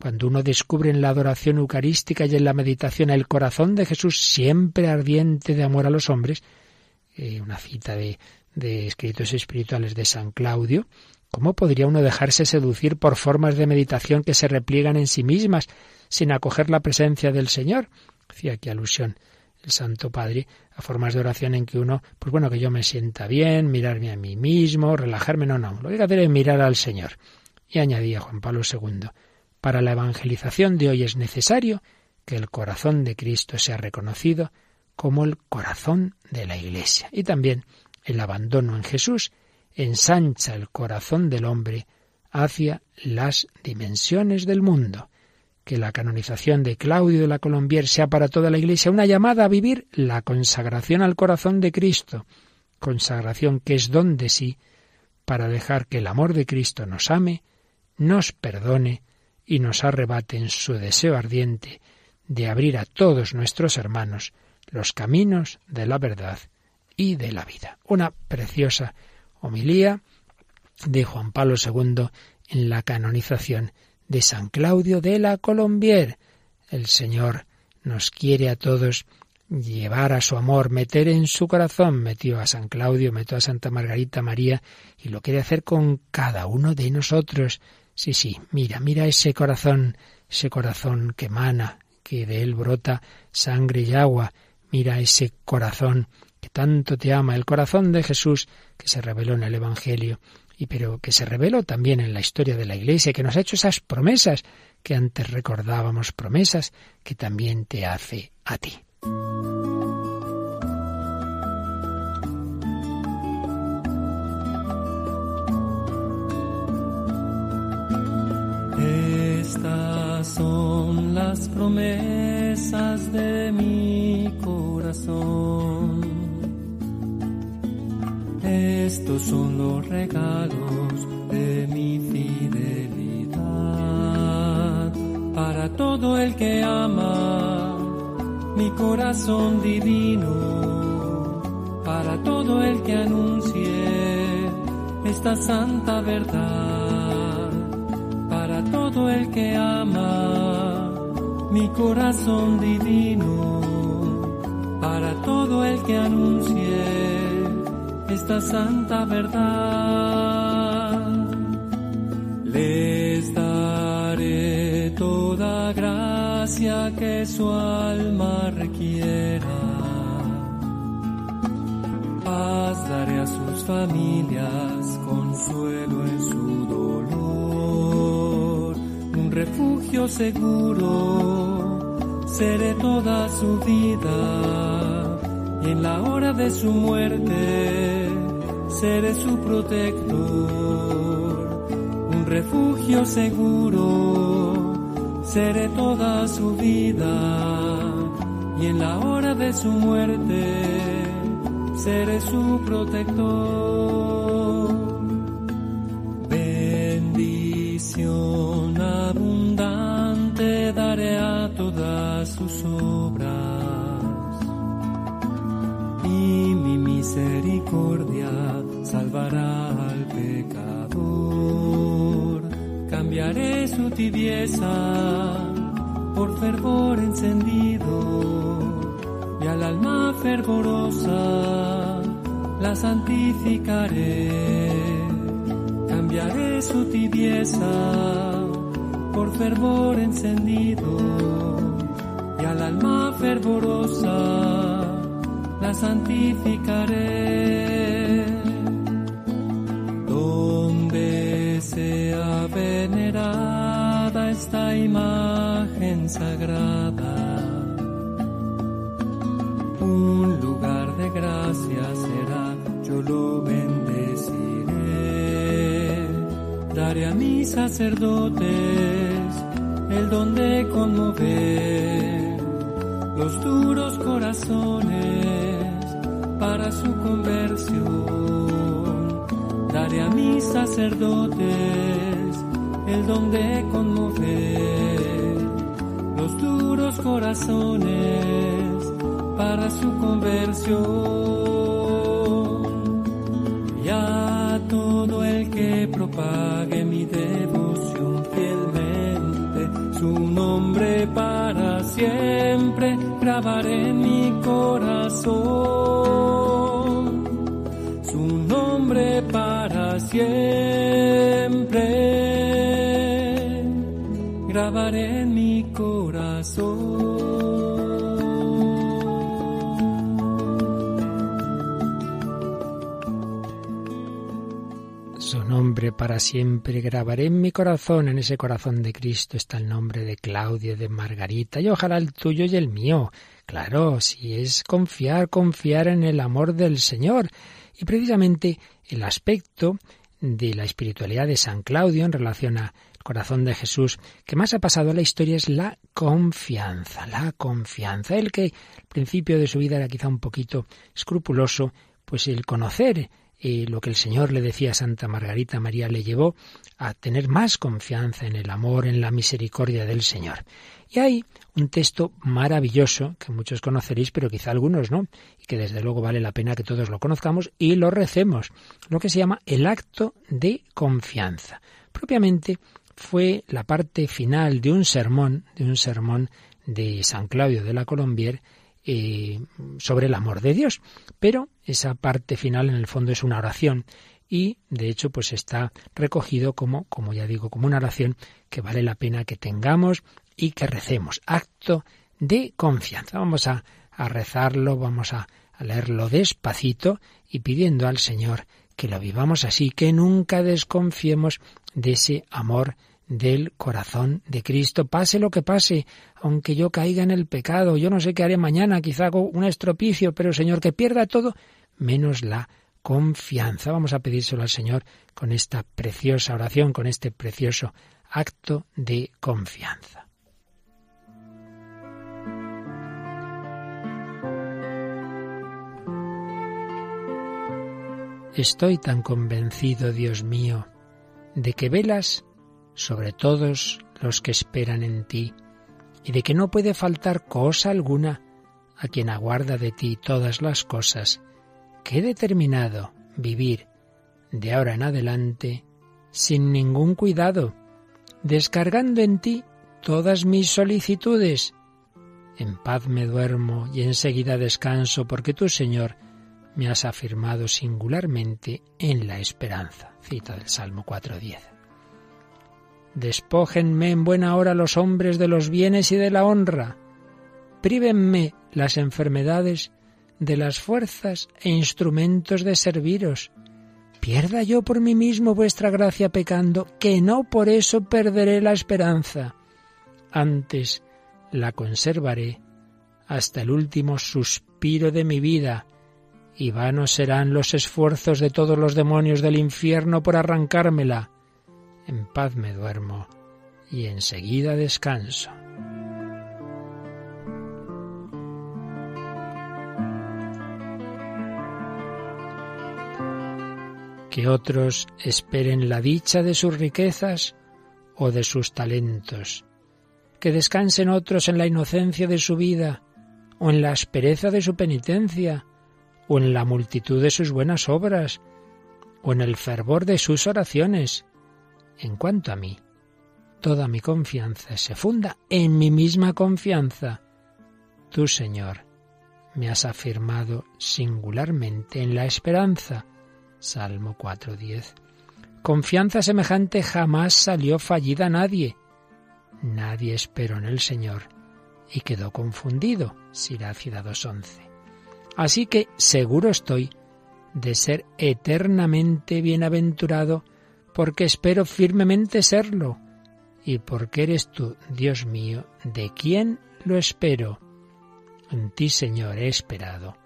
Cuando uno descubre en la adoración eucarística y en la meditación el corazón de Jesús siempre ardiente de amor a los hombres, una cita de, de escritos espirituales de San Claudio, ¿cómo podría uno dejarse seducir por formas de meditación que se repliegan en sí mismas sin acoger la presencia del Señor? Hacía aquí alusión el Santo Padre a formas de oración en que uno, pues bueno, que yo me sienta bien, mirarme a mí mismo, relajarme, no, no, lo que hay que hacer es mirar al Señor. Y añadía Juan Pablo segundo, para la evangelización de hoy es necesario que el corazón de Cristo sea reconocido como el corazón de la Iglesia. Y también el abandono en Jesús ensancha el corazón del hombre hacia las dimensiones del mundo. Que la canonización de Claudio de la Colombière sea para toda la Iglesia una llamada a vivir la consagración al corazón de Cristo, consagración que es don de sí, para dejar que el amor de Cristo nos ame, nos perdone y nos arrebate en su deseo ardiente de abrir a todos nuestros hermanos los caminos de la verdad y de la vida. Una preciosa homilía de Juan Pablo segundo en la canonización de San Claudio de la Colombière. El Señor nos quiere a todos llevar a su amor, meter en su corazón. Metió a San Claudio, metió a Santa Margarita María y lo quiere hacer con cada uno de nosotros. Sí, sí, mira, mira ese corazón, ese corazón que emana, que de él brota sangre y agua. Mira ese corazón que tanto te ama, el corazón de Jesús que se reveló en el Evangelio, y pero que se reveló también en la historia de la Iglesia, que nos ha hecho esas promesas que antes recordábamos, promesas que también te hace a ti. Estas son las promesas de mi corazón. Estos son los regalos de mi fidelidad para todo el que ama mi corazón divino, para todo el que anuncie esta santa verdad, para todo el que ama mi corazón divino, para todo el que anuncie esta santa verdad. Les daré toda gracia que su alma requiera. Paz daré a sus familias, consuelo en su dolor, un refugio seguro seré toda su vida, y en la hora de su muerte seré su protector, un refugio seguro, seré toda su vida, y en la hora de su muerte, seré su protector. Bendición abundante daré a todas sus obras, y mi misericordia salvará al pecador. Cambiaré su tibieza por fervor encendido, y al alma fervorosa la santificaré. Cambiaré su tibieza por fervor encendido, y al alma fervorosa la santificaré. Sea venerada esta imagen sagrada, un lugar de gracia será, yo lo bendeciré. Daré a mis sacerdotes el don de conmover los duros corazones para su conversión. Daré a mis sacerdotes el don de conmover los duros corazones para su conversión. Y a todo el que propague mi devoción fielmente, su nombre para siempre grabaré en mi corazón. Su nombre para siempre grabaré en mi corazón. Su nombre para siempre grabaré en mi corazón. En ese corazón de Cristo está el nombre de Claudio, de Margarita, y ojalá el tuyo y el mío. Claro, si es confiar, confiar en el amor del Señor. Y precisamente el aspecto de la espiritualidad de San Claudio en relación al corazón de Jesús que más ha pasado a la historia es la confianza, la confianza. Él, que al principio de su vida era quizá un poquito escrupuloso, pues el conocer eh, lo que el Señor le decía a Santa Margarita María le llevó a tener más confianza en el amor, en la misericordia del Señor. Y hay un texto maravilloso que muchos conoceréis, pero quizá algunos no, y que desde luego vale la pena que todos lo conozcamos y lo recemos, lo que se llama el acto de confianza. Propiamente fue la parte final de un sermón, de un sermón de San Claudio de la Colombière eh, sobre el amor de Dios, pero esa parte final en el fondo es una oración. Y, de hecho, pues está recogido como, como ya digo, como una oración que vale la pena que tengamos y que recemos. Acto de confianza. Vamos a, a rezarlo, vamos a, a leerlo despacito y pidiendo al Señor que lo vivamos así, que nunca desconfiemos de ese amor del corazón de Cristo. Pase lo que pase, aunque yo caiga en el pecado, yo no sé qué haré mañana, quizá hago un estropicio, pero Señor, que pierda todo, menos la confianza. Vamos a pedírselo al Señor con esta preciosa oración, con este precioso acto de confianza. Estoy tan convencido, Dios mío, de que velas sobre todos los que esperan en ti, y de que no puede faltar cosa alguna a quien aguarda de ti todas las cosas, que he determinado vivir de ahora en adelante sin ningún cuidado, descargando en ti todas mis solicitudes. En paz me duermo y enseguida descanso, porque tú, Señor, me has afirmado singularmente en la esperanza. Cita del Salmo cuatro diez. Despójenme en buena hora los hombres de los bienes y de la honra. Prívenme las enfermedades de las fuerzas e instrumentos de serviros. Pierda yo por mí mismo vuestra gracia pecando, que no por eso perderé la esperanza. Antes la conservaré hasta el último suspiro de mi vida, y vanos serán los esfuerzos de todos los demonios del infierno por arrancármela. En paz me duermo y enseguida descanso. Que otros esperen la dicha de sus riquezas o de sus talentos. Que descansen otros en la inocencia de su vida, o en la aspereza de su penitencia, o en la multitud de sus buenas obras, o en el fervor de sus oraciones. En cuanto a mí, toda mi confianza se funda en mi misma confianza. Tú, Señor, me has afirmado singularmente en la esperanza. Salmo cuatro diez. Confianza semejante jamás salió fallida a nadie. Nadie esperó en el Señor y quedó confundido. Siracida dos once. Así que seguro estoy de ser eternamente bienaventurado, porque espero firmemente serlo, y porque eres tú, Dios mío, de quien lo espero. En ti, Señor, he esperado.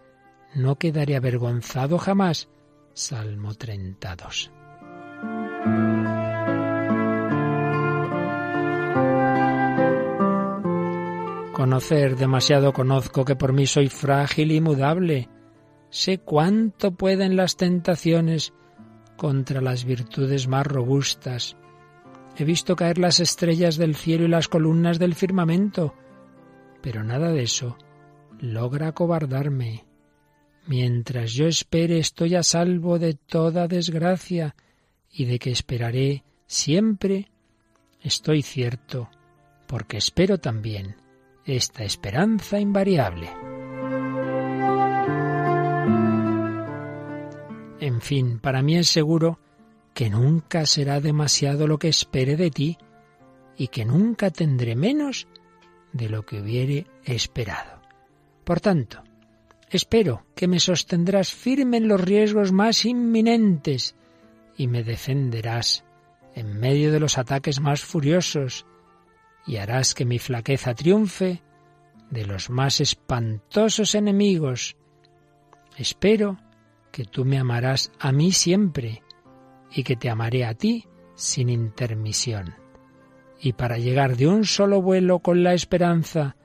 No quedaré avergonzado jamás. Salmo treinta y dos. Conocer demasiado conozco que por mí soy frágil y mudable. Sé cuánto pueden las tentaciones contra las virtudes más robustas. He visto caer las estrellas del cielo y las columnas del firmamento, pero nada de eso logra acobardarme. Mientras yo espere, estoy a salvo de toda desgracia, y de que esperaré siempre estoy cierto, porque espero también esta esperanza invariable. En fin, para mí es seguro que nunca será demasiado lo que espere de ti, y que nunca tendré menos de lo que hubiere esperado. Por tanto, espero que me sostendrás firme en los riesgos más inminentes, y me defenderás en medio de los ataques más furiosos, y harás que mi flaqueza triunfe de los más espantosos enemigos. Espero que tú me amarás a mí siempre, y que te amaré a ti sin intermisión. Y para llegar de un solo vuelo con la esperanza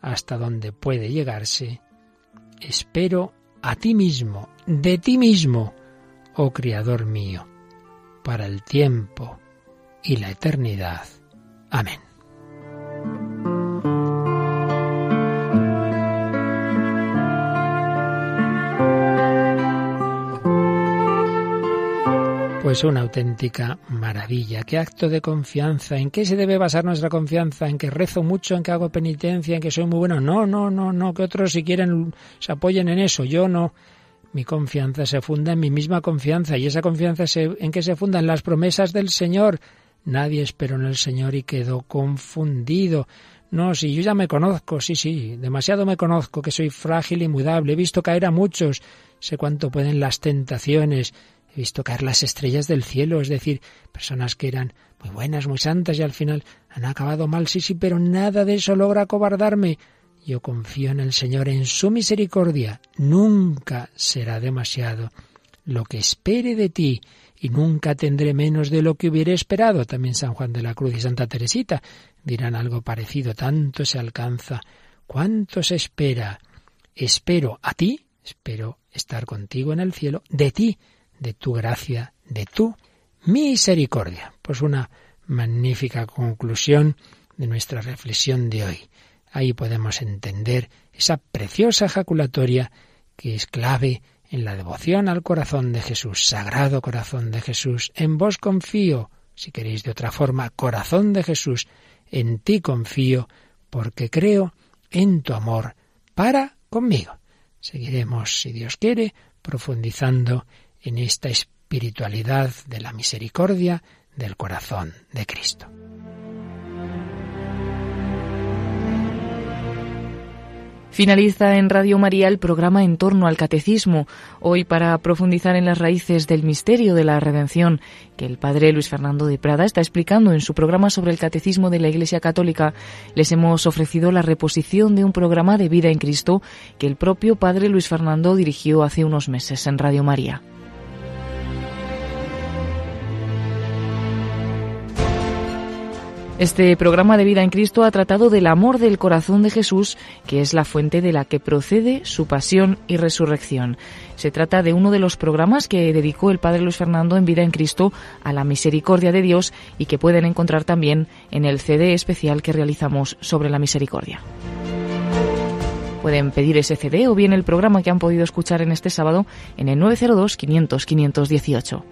hasta donde puede llegarse, espero a ti mismo, de ti mismo, oh Criador mío, para el tiempo y la eternidad. Amén. Pues una auténtica maravilla. Qué acto de confianza. ¿En qué se debe basar nuestra confianza? ¿En que rezo mucho? ¿En que hago penitencia? ¿En que soy muy bueno? No, no, no, no. Que otros si quieren se apoyen en eso. Yo no. Mi confianza se funda en mi misma confianza. ¿Y esa confianza se, en qué se funda? En las promesas del Señor. Nadie esperó en el Señor y quedó confundido. No, si yo ya me conozco. Sí, sí. Demasiado me conozco, que soy frágil y mudable. He visto caer a muchos. Sé cuánto pueden las tentaciones. He visto caer las estrellas del cielo, es decir, personas que eran muy buenas, muy santas y al final han acabado mal, sí, sí, pero nada de eso logra acobardarme. Yo confío en el Señor, en su misericordia. Nunca será demasiado lo que espere de ti y nunca tendré menos de lo que hubiera esperado. También San Juan de la Cruz y Santa Teresita dirán algo parecido. Tanto se alcanza, cuánto se espera. Espero a ti, espero estar contigo en el cielo, de ti, de tu gracia, de tu misericordia. Pues una magnífica conclusión de nuestra reflexión de hoy. Ahí podemos entender esa preciosa ejaculatoria que es clave en la devoción al corazón de Jesús. Sagrado corazón de Jesús, en vos confío. Si queréis de otra forma, corazón de Jesús, en ti confío, porque creo en tu amor para conmigo. Seguiremos, si Dios quiere, profundizando en esta espiritualidad de la misericordia del corazón de Cristo. Finaliza en Radio María el programa En torno al Catecismo, hoy para profundizar en las raíces del misterio de la redención, que el padre Luis Fernando de Prada está explicando en su programa sobre el Catecismo de la Iglesia Católica. Les hemos ofrecido la reposición de un programa de Vida en Cristo que el propio padre Luis Fernando dirigió hace unos meses en Radio María. Este programa de Vida en Cristo ha tratado del amor del corazón de Jesús, que es la fuente de la que procede su pasión y resurrección. Se trata de uno de los programas que dedicó el padre Luis Fernando en Vida en Cristo a la misericordia de Dios y que pueden encontrar también en el C D especial que realizamos sobre la misericordia. Pueden pedir ese C D o bien el programa que han podido escuchar en este sábado en el nueve cero dos, quinientos, quinientos dieciocho.